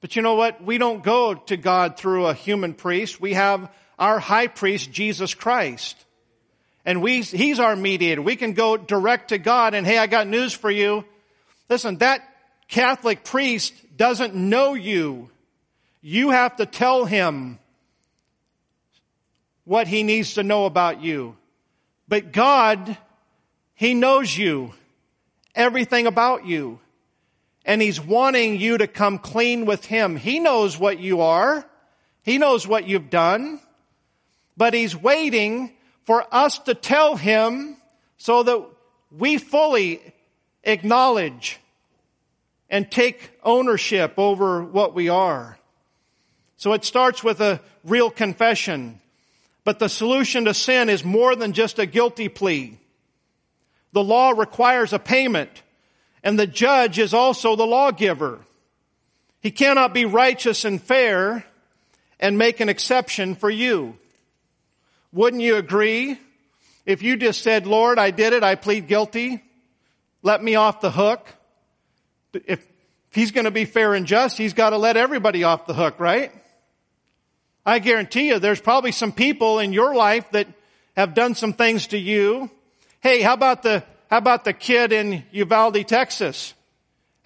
But you know what? We don't go to God through a human priest. We have our high priest, Jesus Christ. And he's our mediator. We can go direct to God and, hey, I got news for you. Listen, that Catholic priest doesn't know you. You have to tell him what he needs to know about you. But God, He knows you everything about you. And he's wanting you to come clean with him. He knows what you are. He knows what you've done. But he's waiting for us to tell him so that we fully acknowledge and take ownership over what we are. So it starts with a real confession. But the solution to sin is more than just a guilty plea. The law requires a payment, and the judge is also the lawgiver. He cannot be righteous and fair and make an exception for you. Wouldn't you agree if you just said, Lord, I did it, I plead guilty, let me off the hook? If he's going to be fair and just, he's got to let everybody off the hook, right? I guarantee you there's probably some people in your life that have done some things to you. Hey, how about the kid in Uvalde, Texas?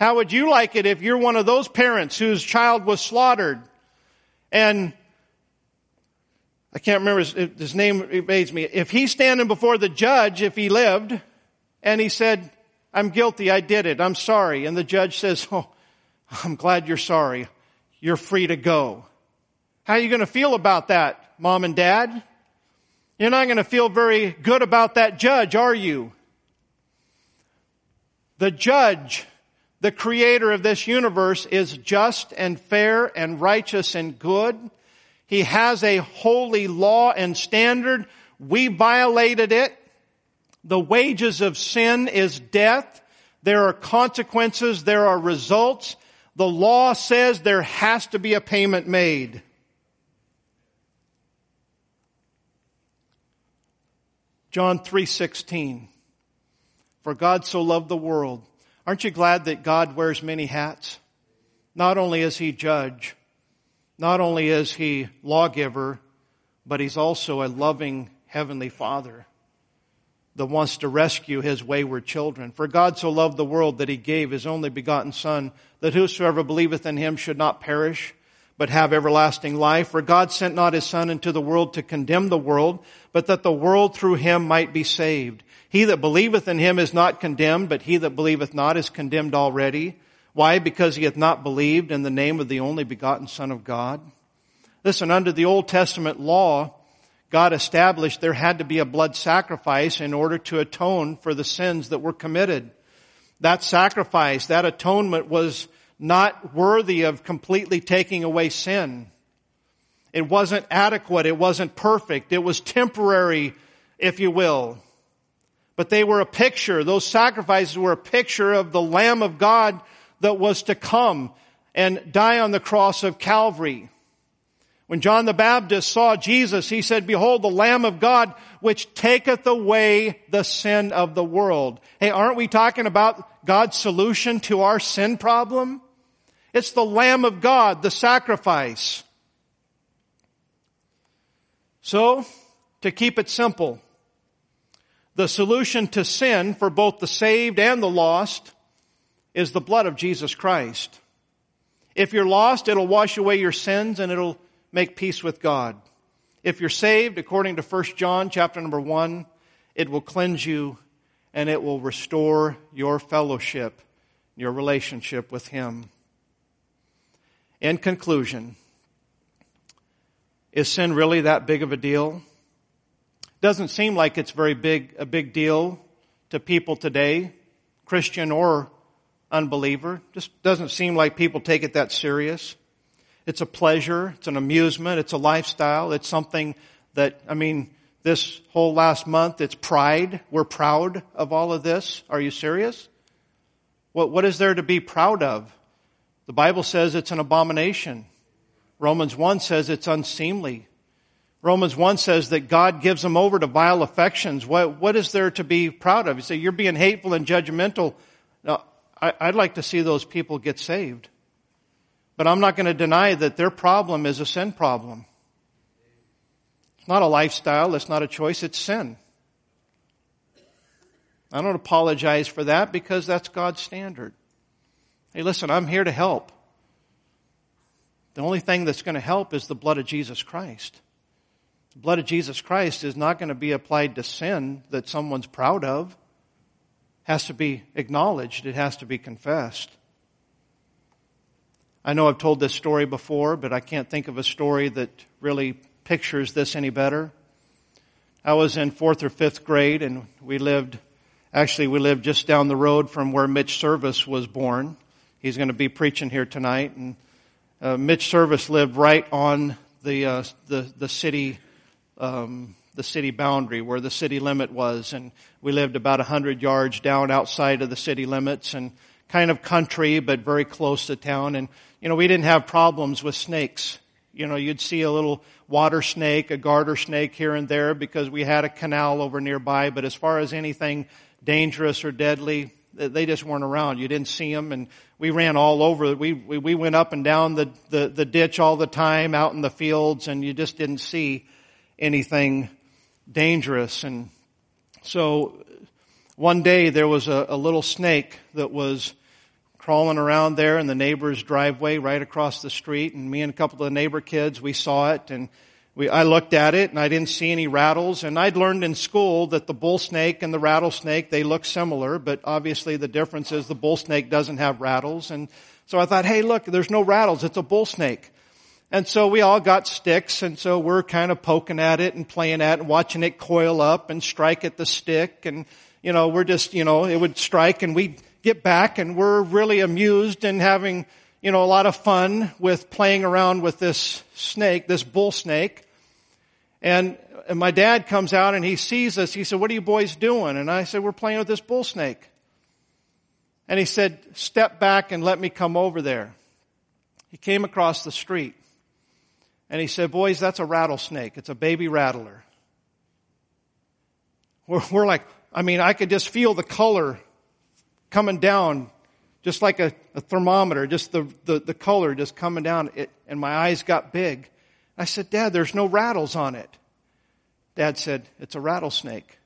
How would you like it if you're one of those parents whose child was slaughtered? And I can't remember his name evades me. If he's standing before the judge, if he lived, and he said, I'm guilty, I did it, I'm sorry. And the judge says, oh, I'm glad you're sorry. You're free to go. How are you going to feel about that, Mom and Dad? You're not going to feel very good about that judge, are you? The judge, the creator of this universe, is just and fair and righteous and good. He has a holy law and standard. We violated it. The wages of sin is death. There are consequences. There are results. The law says there has to be a payment made. John 3:16, for God so loved the world. Aren't you glad that God wears many hats? Not only is he judge, not only is he lawgiver, but he's also a loving heavenly father that wants to rescue his wayward children. For God so loved the world that he gave his only begotten Son, that whosoever believeth in him should not perish, but have everlasting life. For God sent not his Son into the world to condemn the world, but that the world through him might be saved. He that believeth in him is not condemned, but he that believeth not is condemned already. Why? Because he hath not believed in the name of the only begotten Son of God. Listen, under the Old Testament law, God established there had to be a blood sacrifice in order to atone for the sins that were committed. That sacrifice, that atonement was not worthy of completely taking away sin. It wasn't adequate. It wasn't perfect. It was temporary, if you will. But they were a picture. Those sacrifices were a picture of the Lamb of God that was to come and die on the cross of Calvary. When John the Baptist saw Jesus, he said, behold, the Lamb of God, which taketh away the sin of the world. Hey, aren't we talking about God's solution to our sin problem? It's the Lamb of God, the sacrifice. So, to keep it simple, the solution to sin for both the saved and the lost is the blood of Jesus Christ. If you're lost, it'll wash away your sins and it'll make peace with God. If you're saved, according to 1 John chapter number 1, it will cleanse you and it will restore your fellowship, your relationship with him. In conclusion, is sin really that big of a deal? Doesn't seem like it's a big deal to people today, Christian or unbeliever. Just doesn't seem like people take it that serious. It's a pleasure, it's an amusement, it's a lifestyle, it's something that, this whole last month, it's pride. We're proud of all of this. Are you serious? What is there to be proud of? The Bible says it's an abomination. Romans 1 says it's unseemly. Romans 1 says that God gives them over to vile affections. What is there to be proud of? You say, you're being hateful and judgmental. Now, I'd like to see those people get saved. But I'm not going to deny that their problem is a sin problem. It's not a lifestyle. It's not a choice. It's sin. I don't apologize for that because that's God's standard. Hey, listen, I'm here to help. The only thing that's going to help is the blood of Jesus Christ. The blood of Jesus Christ is not going to be applied to sin that someone's proud of. has to be acknowledged. It has to be confessed. I know I've told this story before, but I can't think of a story that really pictures this any better. I was in 4th or 5th grade, and we lived just down the road from where Mitch Service was born. He's going to be preaching here tonight. And Mitch Service lived right on the city boundary, where the city limit was. And we lived about 100 yards down outside of the city limits, and kind of country, but very close to town. And, you know, we didn't have problems with snakes. You know, you'd see a little water snake, a garter snake here and there, because we had a canal over nearby. But as far as anything dangerous or deadly, they just weren't around. You didn't see them. And we ran all over. We went up and down the ditch all the time, out in the fields, and you just didn't see anything dangerous. And so one day there was a little snake that was crawling around there in the neighbor's driveway right across the street, and me and a couple of the neighbor kids, we saw it, and I looked at it, and I didn't see any rattles. And I'd learned in school that the bull snake and the rattlesnake, they look similar, but obviously the difference is the bull snake doesn't have rattles. And so I thought, hey, look, there's no rattles, it's a bull snake. And so we all got sticks, and so we're kind of poking at it and playing at it and watching it coil up and strike at the stick. And, you know, we're just, you know, it would strike, and we'd get back, and we're really amused and having, you know, a lot of fun with playing around with this snake, this bull snake. And my dad comes out and he sees us. He said, "What are you boys doing?" And I said, "We're playing with this bull snake." And he said, "Step back and let me come over there." He came across the street and he said, "Boys, that's a rattlesnake. It's a baby rattler." We're like, I mean, I could just feel the color coming down, just like a thermometer, just the color just coming down. And my eyes got big. I said, "Dad, there's no rattles on it." Dad said, "It's a rattlesnake."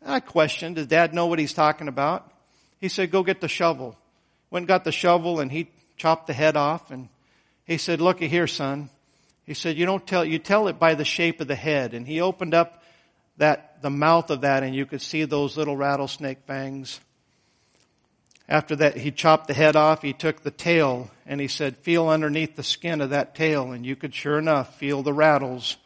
And I questioned, does Dad know what he's talking about? He said, "Go get the shovel." Went and got the shovel, and he chopped the head off. And he said, "Looky here, son." He said, you tell it by the shape of the head. And he opened up the mouth of that, and you could see those little rattlesnake fangs. After that, he chopped the head off, he took the tail, and he said, "Feel underneath the skin of that tail." And you could sure enough feel the rattles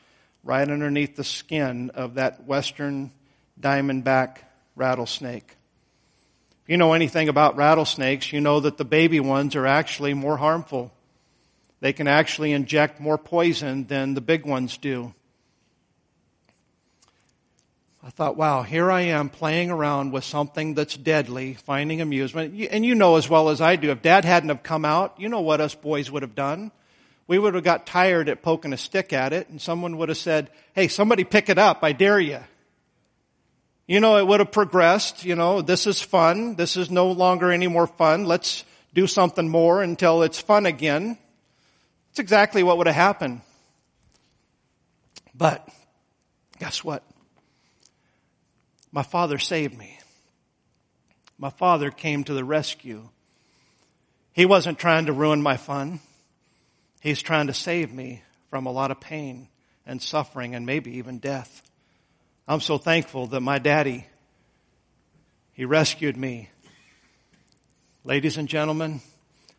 right underneath the skin of that western diamondback rattlesnake. If you know anything about rattlesnakes, you know that the baby ones are actually more harmful. They can actually inject more poison than the big ones do. I thought, wow, here I am playing around with something that's deadly, finding amusement. And you know as well as I do, if Dad hadn't have come out, you know what us boys would have done. We would have got tired at poking a stick at it, and someone would have said, "Hey, somebody pick it up, I dare you." You know, it would have progressed. You know, this is fun. This is no longer any more fun. Let's do something more until it's fun again. It's exactly what would have happened. But guess what? My father saved me. My father came to the rescue. He wasn't trying to ruin my fun. He's trying to save me from a lot of pain and suffering and maybe even death. I'm so thankful that my daddy, he rescued me. Ladies and gentlemen,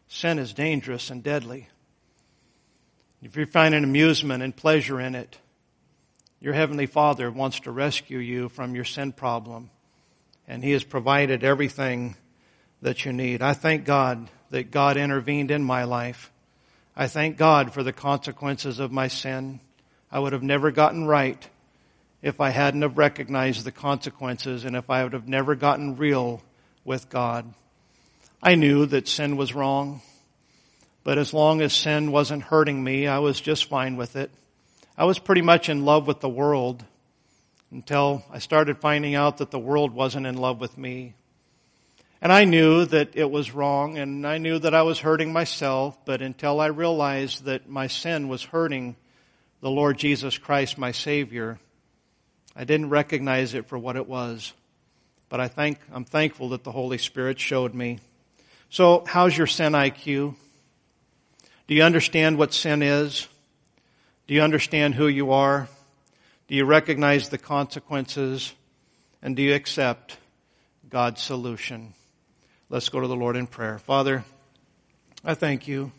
sin is dangerous and deadly. If you're finding amusement and pleasure in it, your Heavenly Father wants to rescue you from your sin problem, and He has provided everything that you need. I thank God that God intervened in my life. I thank God for the consequences of my sin. I would have never gotten right if I hadn't have recognized the consequences, and if I would have never gotten real with God. I knew that sin was wrong, but as long as sin wasn't hurting me, I was just fine with it. I was pretty much in love with the world until I started finding out that the world wasn't in love with me. And I knew that it was wrong, and I knew that I was hurting myself, but until I realized that my sin was hurting the Lord Jesus Christ, my Savior, I didn't recognize it for what it was. But I'm thankful that the Holy Spirit showed me. So how's your sin IQ? Do you understand what sin is? Do you understand who you are? Do you recognize the consequences? And do you accept God's solution. Let's go to the Lord in prayer. Father, I thank you